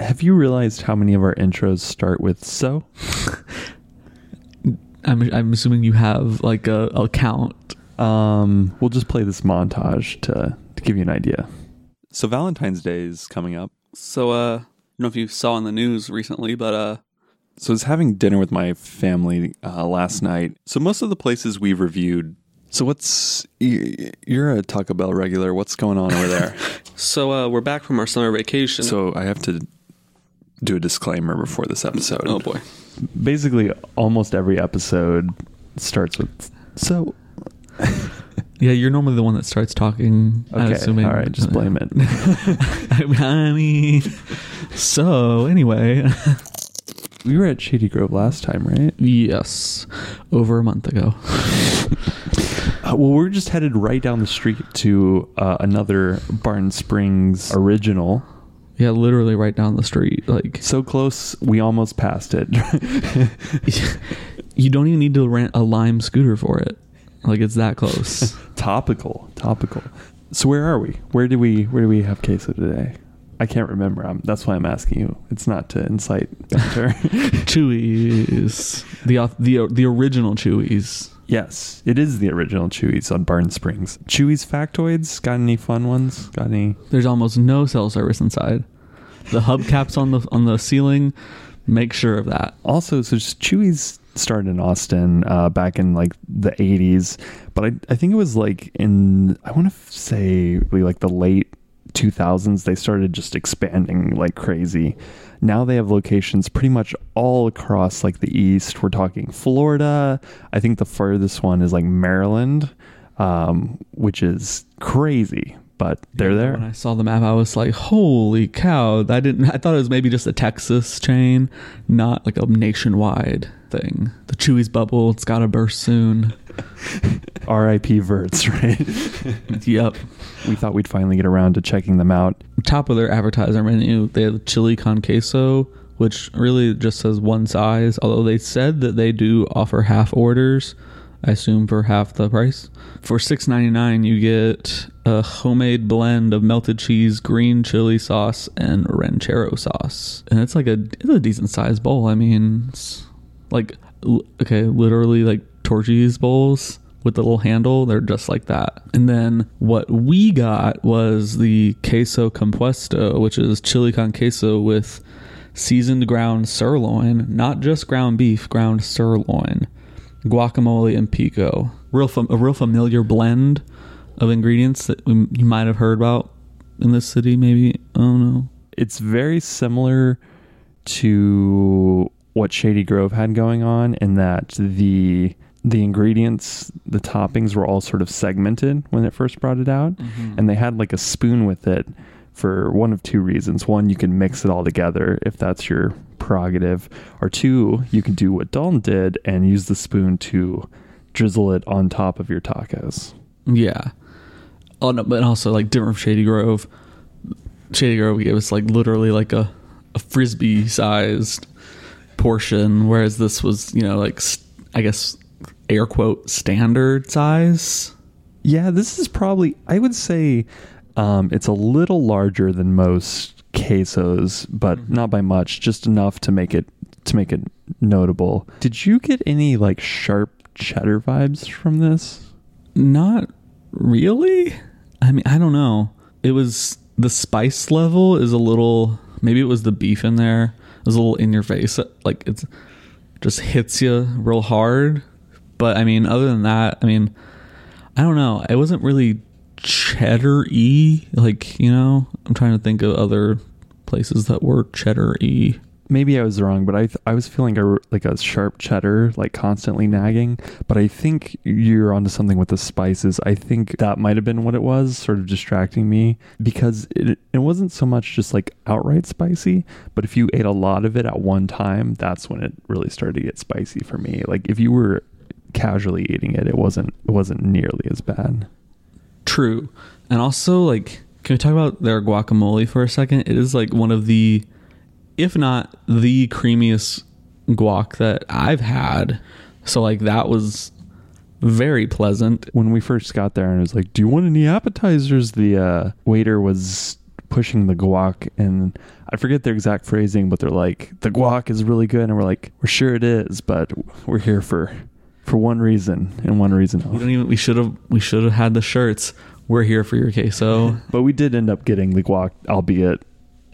Have you realized how many of our intros start with so? I'm assuming you have like a count. We'll just play this montage to give you an idea. So Valentine's Day is coming up. So I don't know if you saw in the news recently, but so I was having dinner with my family last night. So most of the places we've reviewed. So you're a Taco Bell regular. What's going on over there? So we're back from our summer vacation. So I have to do a disclaimer before this episode. Oh boy. Basically, almost every episode starts with so. Yeah, you're normally the one that starts talking. Okay, all right, just blame it. I mean, so anyway. We were at Shady Grove last time, right? Yes, over a month ago. Well, we're just headed right down the street to another Barn Springs original. Yeah, literally right down the street. Like so close, we almost passed it. You don't even need to rent a Lime scooter for it. Like it's that close. Topical. So where are we? Where do we have queso today? I can't remember. That's why I'm asking you. It's not to incite banter. Chuy's, the original Chuy's. Yes, it is the original Chuy's on Barn Springs. Chuy's factoids. Got any fun ones? There's almost no cell service inside. The hubcaps on the ceiling. Make sure of that. Also, so Chuy's started in Austin back in like the 80s, but I think it was like the late 2000s they started just expanding like crazy. Now they have locations pretty much all across like the East. We're talking Florida. I think the furthest one is like Maryland, which is crazy. But they're there. When I saw the map, I was like, holy cow. I thought it was maybe just a Texas chain, not like a nationwide thing. The Chuy's bubble, it's got to burst soon. R.I.P. Verts, right? Yep. We thought we'd finally get around to checking them out. Top of their advertiser menu, they have chili con queso, which really just says one size. Although they said that they do offer half orders, I assume for half the price. For $6.99, you get a homemade blend of melted cheese, green chili sauce, and ranchero sauce. And it's like a decent sized bowl. I mean, it's like, okay, literally like Torchy's bowls with the little handle. They're just like that. And then what we got was the queso compuesto, which is chili con queso with seasoned ground sirloin, not just ground beef, ground sirloin, guacamole and pico. A real familiar blend of ingredients that you might have heard about in this city, maybe. I don't know. It's very similar to what Shady Grove had going on in that the ingredients, the toppings were all sort of segmented when it first brought it out. Mm-hmm. And they had like a spoon with it for one of two reasons. One, you can mix it all together if that's your prerogative. Or two, you can do what Dalton did and use the spoon to drizzle it on top of your tacos. Yeah. Oh, no, but also like different from Shady Grove. Shady Grove gave us like literally like a Frisbee sized portion, whereas this was, you know, like I guess air quote standard size. Yeah, this is probably, I would say it's a little larger than most quesos, but not by much, just enough to make it notable. Did you get any like sharp cheddar vibes from this? Not really. I mean, I don't know. It was the spice level is a little, maybe it was the beef in there. It was a little in your face. Like it's just hits you real hard. But I mean, other than that, I mean, I don't know. It wasn't really cheddar-y. Like, you know, I'm trying to think of other places that were cheddar-y. Maybe I was wrong, but I was feeling like a sharp cheddar, like constantly nagging. But I think you're onto something with the spices. I think that might have been what it was, sort of distracting me, because it wasn't so much just like outright spicy, but if you ate a lot of it at one time, that's when it really started to get spicy for me. Like if you were casually eating it, it wasn't nearly as bad. True. And also, like, can we talk about their guacamole for a second? It is like one of the, if not the creamiest guac that I've had. So like that was very pleasant. When we first got there and it was like, do you want any appetizers? The waiter was pushing the guac, and I forget their exact phrasing, but they're like, the guac is really good, and we're like, we're sure it is, but we're here for one reason and one reason only. We should have had the shirts, we're here for your queso. But we did end up getting the guac, albeit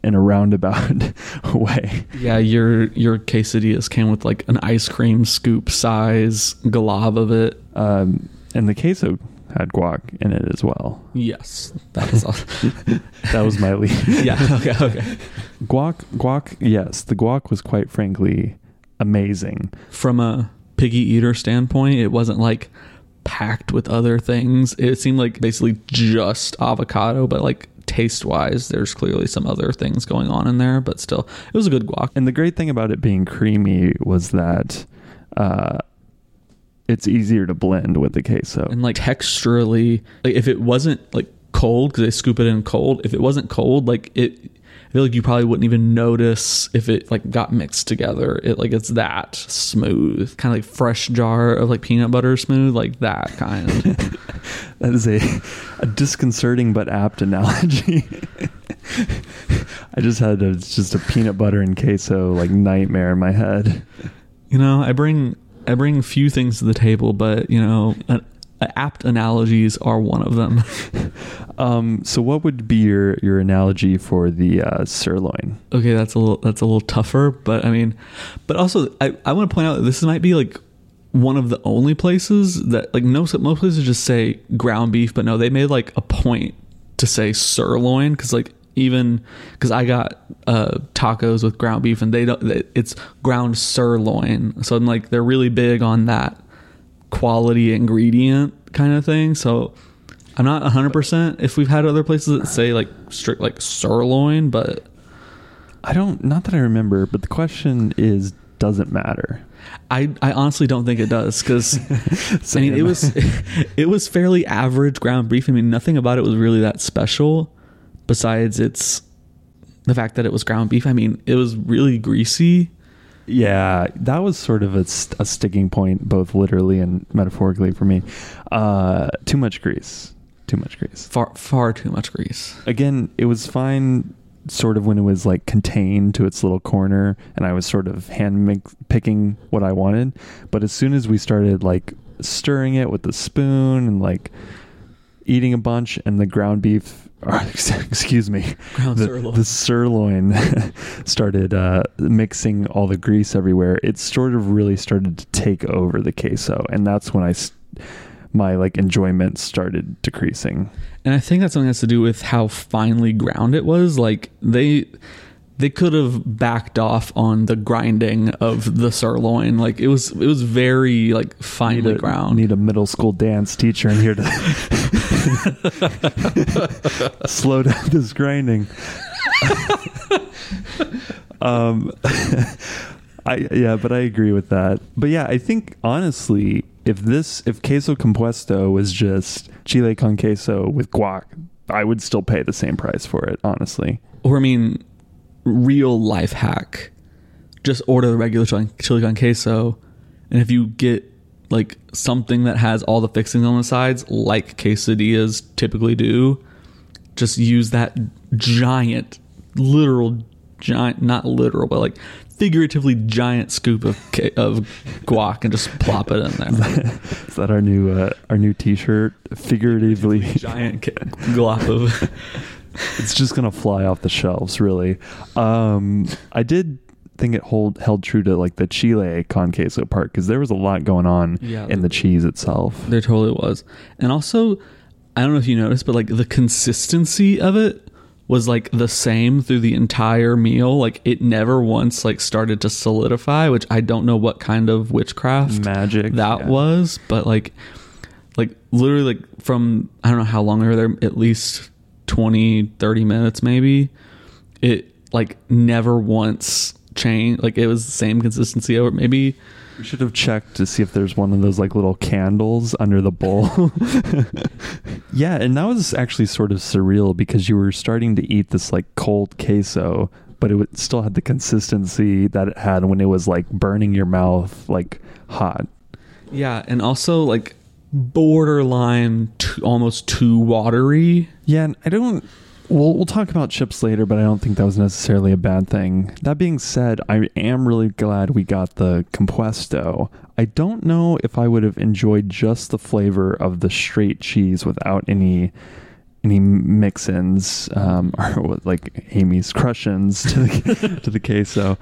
in a roundabout way. Yeah, your quesadillas came with like an ice cream scoop size glob of it. And the queso had guac in it as well. Yes, that is awesome. That was my lead. Yeah, okay. Guac, yes, the guac was quite frankly amazing. From a piggy eater standpoint, it wasn't like packed with other things. It seemed like basically just avocado, but like taste-wise, there's clearly some other things going on in there, but still, it was a good guac. And the great thing about it being creamy was that it's easier to blend with the queso. And like texturally, like if it wasn't like cold, because they scoop it in cold, if it wasn't cold, like I feel like you probably wouldn't even notice if it like got mixed together. It like it's that smooth, kind of like fresh jar of like peanut butter smooth, like that kind. That is a disconcerting but apt analogy. I just had a peanut butter and queso like nightmare in my head. You know, I bring few things to the table, but you know, apt analogies are one of them. So what would be your analogy for the sirloin? Okay, that's a little tougher, but I mean, but also I want to point out that this might be like one of the only places that like most places just say ground beef, but no, they made like a point to say sirloin, because like even because I got tacos with ground beef and it's ground sirloin, so I'm like they're really big on that quality ingredient kind of thing. So I'm not 100% if we've had other places that say like strict like sirloin, but I don't, not that I remember, but the question is, does it matter? I honestly don't think it does, because I mean it was fairly average ground beef. I mean, nothing about it was really that special besides the fact that it was ground beef. I mean, it was really greasy. Yeah, that was sort of a sticking point, both literally and metaphorically for me. Too much grease. Far too much grease. Again, it was fine sort of when it was like contained to its little corner and I was sort of hand picking what I wanted. But as soon as we started like stirring it with a spoon and like eating a bunch, and the ground beef, the sirloin started mixing all the grease everywhere, it sort of really started to take over the queso, and that's when my like enjoyment started decreasing. And I think that's something that has to do with how finely ground it was. Like they could have backed off on the grinding of the sirloin. Like it was very like finely ground. Need a middle school dance teacher in here to slow down this grinding. But I agree with that. But yeah, I think honestly, if queso compuesto was just chile con queso with guac, I would still pay the same price for it, honestly. Or I mean, real life hack, just order the regular chili con queso, and if you get like something that has all the fixings on the sides like quesadillas typically do, just use that figuratively giant scoop of guac and just plop it in there. Is that our new t-shirt, figuratively giant glop of it's just gonna fly off the shelves, really. I did think it held true to like the chile con queso part, because there was a lot going on in the cheese itself. There totally was. And also, I don't know if you noticed, but like the consistency of it was like the same through the entire meal. Like it never once like started to solidify, which I don't know what kind of witchcraft magic that was, but like literally like from, I don't know how long we were there, at least 20-30 minutes maybe, it like never once changed. Like it was the same consistency over. Maybe we should have checked to see if there's one of those like little candles under the bowl. Yeah, and that was actually sort of surreal, because you were starting to eat this like cold queso, but it still had the consistency that it had when it was like burning your mouth like hot. Yeah, and also like borderline almost too watery. Yeah, and I don't We'll talk about chips later, but I don't think that was necessarily a bad thing. That being said, I am really glad we got the Compuesto. I don't know if I would have enjoyed just the flavor of the straight cheese without any mix-ins, or like Amy's crush-ins to the queso,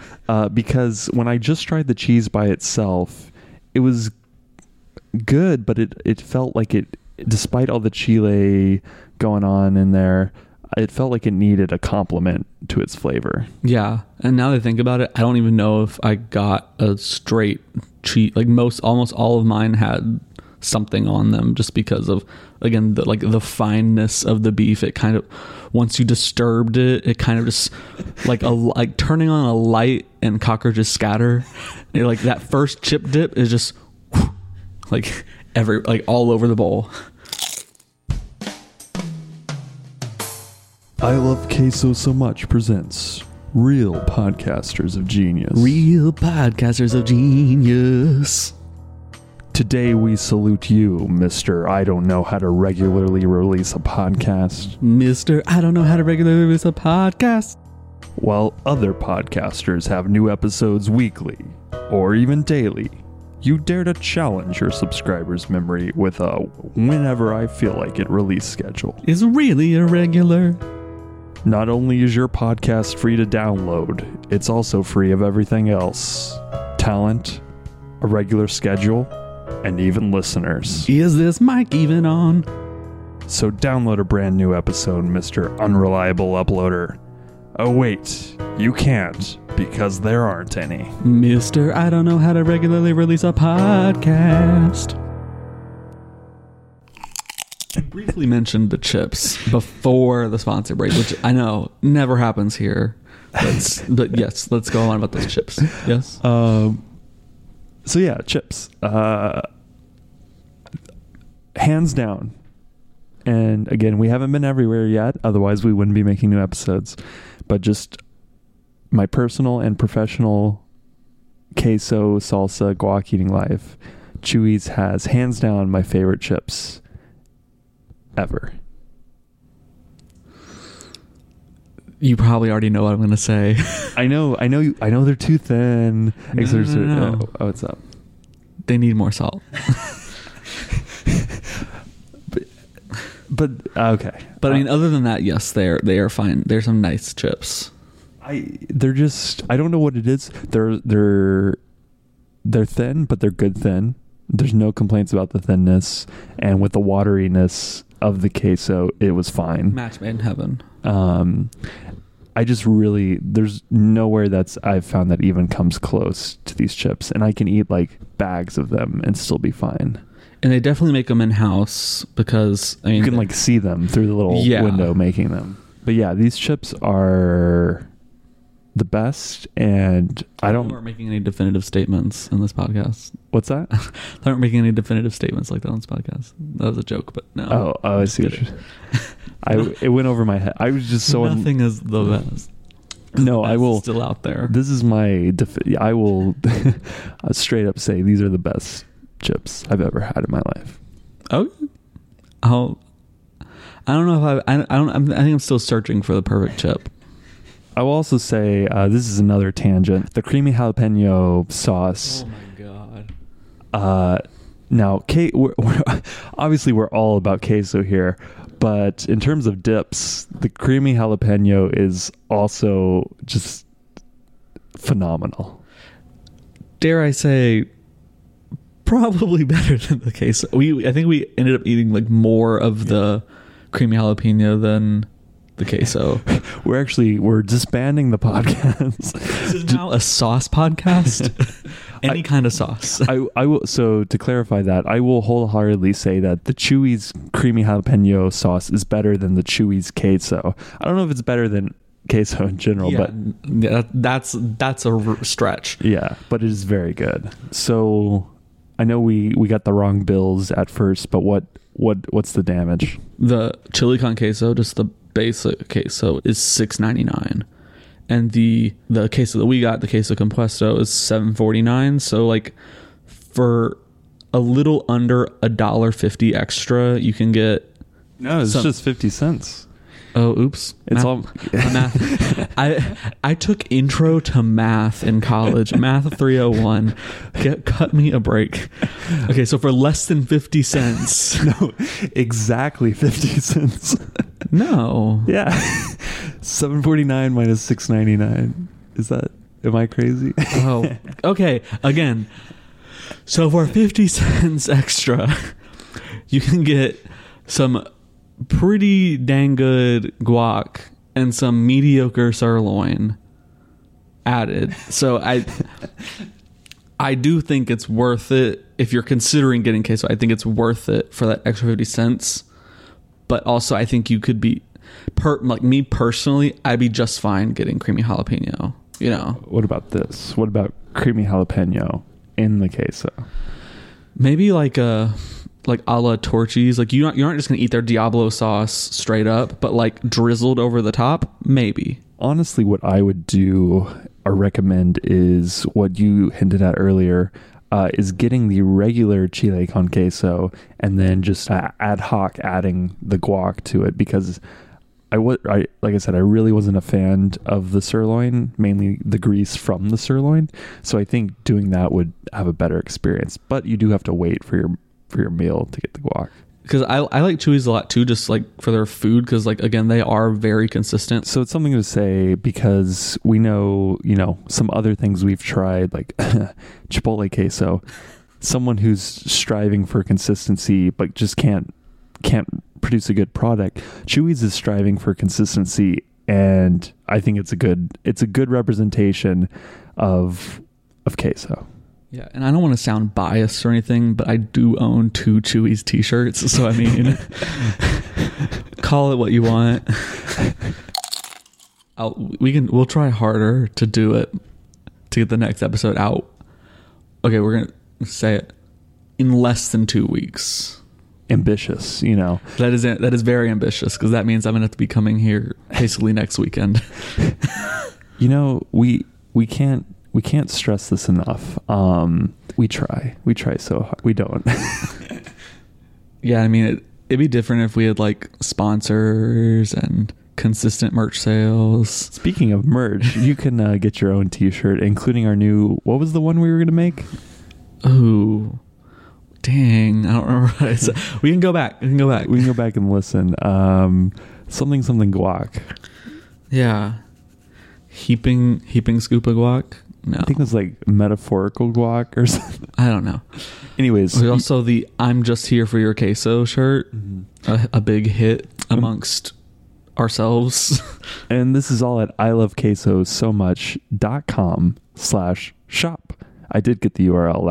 because when I just tried the cheese by itself, it was good, but it felt like it, despite all the chile going on in there, it felt like it needed a complement to its flavor. Yeah. And now that I think about it, I don't even know if I got a straight cheese. Like almost all of mine had something on them, just because of, again, the fineness of the beef. It kind of, once you disturbed it, it kind of just like turning on a light and cockroaches scatter. You're like, that first chip dip is just like all over the bowl. I Love Queso So Much presents Real Podcasters of Genius. Real Podcasters of Genius. Today we salute you, Mr. I Don't Know How to Regularly Release a Podcast. Mr. I Don't Know How to Regularly Release a Podcast. While other podcasters have new episodes weekly, or even daily, you dare to challenge your subscribers' memory with a whenever I feel like it release schedule. It's really irregular. Not only is your podcast free to download, it's also free of everything else. Talent, a regular schedule, and even listeners. Is this mic even on? So download a brand new episode, Mr. Unreliable Uploader. Oh wait, you can't, because there aren't any. Mr. I Don't Know How to Regularly Release a Podcast. I briefly mentioned the chips before the sponsor break, which I know never happens here. But yes, let's go on about those chips. Yes. So yeah, chips. Hands down. And again, we haven't been everywhere yet. Otherwise, we wouldn't be making new episodes. But just my personal and professional queso, salsa, guac eating life, Chuy's has hands down my favorite chips ever. You probably already know what I'm gonna say. I know they're too thin. No. Oh, what's up? They need more salt. but okay. But I mean, other than that, yes, they are fine. They're some nice chips. I don't know what it is. They're thin, but they're good thin. There's no complaints about the thinness, and with the wateriness of the queso, it was fine. Match made in heaven. I just really, there's nowhere I've found that even comes close to these chips, and I can eat like bags of them and still be fine. And they definitely make them in house, because I mean, you can like see them through the little window making them. But yeah, these chips are the best, and I don't. We're making any definitive statements in this podcast. What's that? They aren't making any definitive statements like that on this podcast. That was a joke, but no. Oh, I see. It went over my head. I was just so. Nothing is the best. No, I will. Still out there. This is my. I will straight up say these are the best chips I've ever had in my life. Oh, I don't know if I don't. I think I'm still searching for the perfect chip. I will also say, this is another tangent, the creamy jalapeno sauce. Oh my God. Now, obviously we're all about queso here, but in terms of dips, the creamy jalapeno is also just phenomenal. Dare I say, probably better than the queso. I think we ended up eating like more of the creamy jalapeno than the queso. We're disbanding the podcast. This is now a sauce podcast. Any kind of sauce. I will. So to clarify that, I will wholeheartedly say that the Chuy's creamy jalapeno sauce is better than the Chuy's queso. I don't know if it's better than queso in general, but that's a stretch. Yeah, but it is very good. So I know we got the wrong bills at first, but what's the damage? The chili con queso, just the basic queso, is $6.99, and the queso that we got, the queso compuesto, is $7.49. So like for a little under $1.50 extra, you can get just 50 cents. Oh, oops. It's math. Math. I took intro to math in college. Math 301. Cut me a break. Okay, so for less than 50 cents. No, exactly 50 cents. No. Yeah. $7.49 minus $6.99. Is that... Am I crazy? Oh. Okay, again. So for 50 cents extra, you can get some... pretty dang good guac and some mediocre sirloin added. So I do think it's worth it if you're considering getting queso. I think it's worth it for that extra 50 cents. But also, I think you could be like me personally. I'd be just fine getting creamy jalapeno. You know. What about this? What about creamy jalapeno in the queso? Maybe like a. Like a la Torchy's, like you aren't just gonna eat their Diablo sauce straight up, but like drizzled over the top, maybe. Honestly, what I would do or recommend is what you hinted at earlier, is getting the regular chile con queso and then just ad hoc adding the guac to it, because like I said, I really wasn't a fan of the sirloin, mainly the grease from the sirloin. So I think doing that would have a better experience, but you do have to wait for your meal to get the guac, because I like Chuy's a lot too, just like for their food, because like again, they are very consistent. So it's something to say, because we know, you know, some other things we've tried, like Chipotle queso. Someone who's striving for consistency but just can't produce a good product, Chuy's is striving for consistency, and I think it's a good representation of queso. Yeah, and I don't want to sound biased or anything, but I do own 2 Chuy's t-shirts, so I mean, call it what you want. We'll try harder to do it, to get the next episode out. Okay, we're going to say it in less than 2 weeks. Ambitious, you know. That is very ambitious, because that means I'm going to have to be coming here basically next weekend. You know, we can't. We can't stress this enough. We try so hard. We don't. Yeah, I mean, it'd be different if we had like sponsors and consistent merch sales. Speaking of merch, you can get your own t-shirt, including our new, what was the one we were going to make? Oh, dang. I don't remember what I said. We can go back. We can go back and listen. Something guac. Yeah. Heaping scoop of guac. No. I think it was like metaphorical guac or something. I don't know. Anyways. There's also the I'm Just Here for Your Queso shirt, mm-hmm. a big hit amongst ourselves. And this is all at ILoveQuesoSoMuch.com/shop. I did get the URL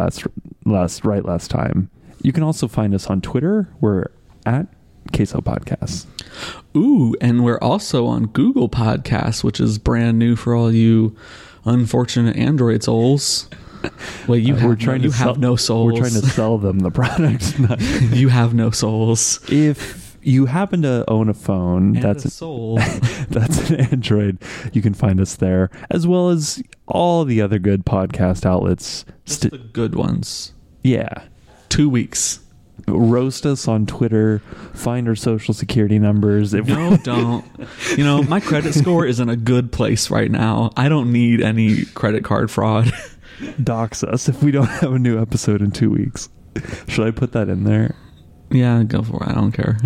last time. You can also find us on Twitter. We're at Queso Podcasts. Ooh, and we're also on Google Podcasts, which is brand new for all you unfortunate Android souls. Well, you have no souls. We're trying to sell them the product. You have no souls. If you happen to own a phone and that's a soul, that's an Android, you can find us there, as well as all the other good podcast outlets. The good ones. Yeah. 2 weeks. Roast us on Twitter. Find our social security numbers. Don't. You know, my credit score is in a good place right now. I don't need any credit card fraud. Dox us if we don't have a new episode in 2 weeks. Should I put that in there? Yeah, go for it. I don't care.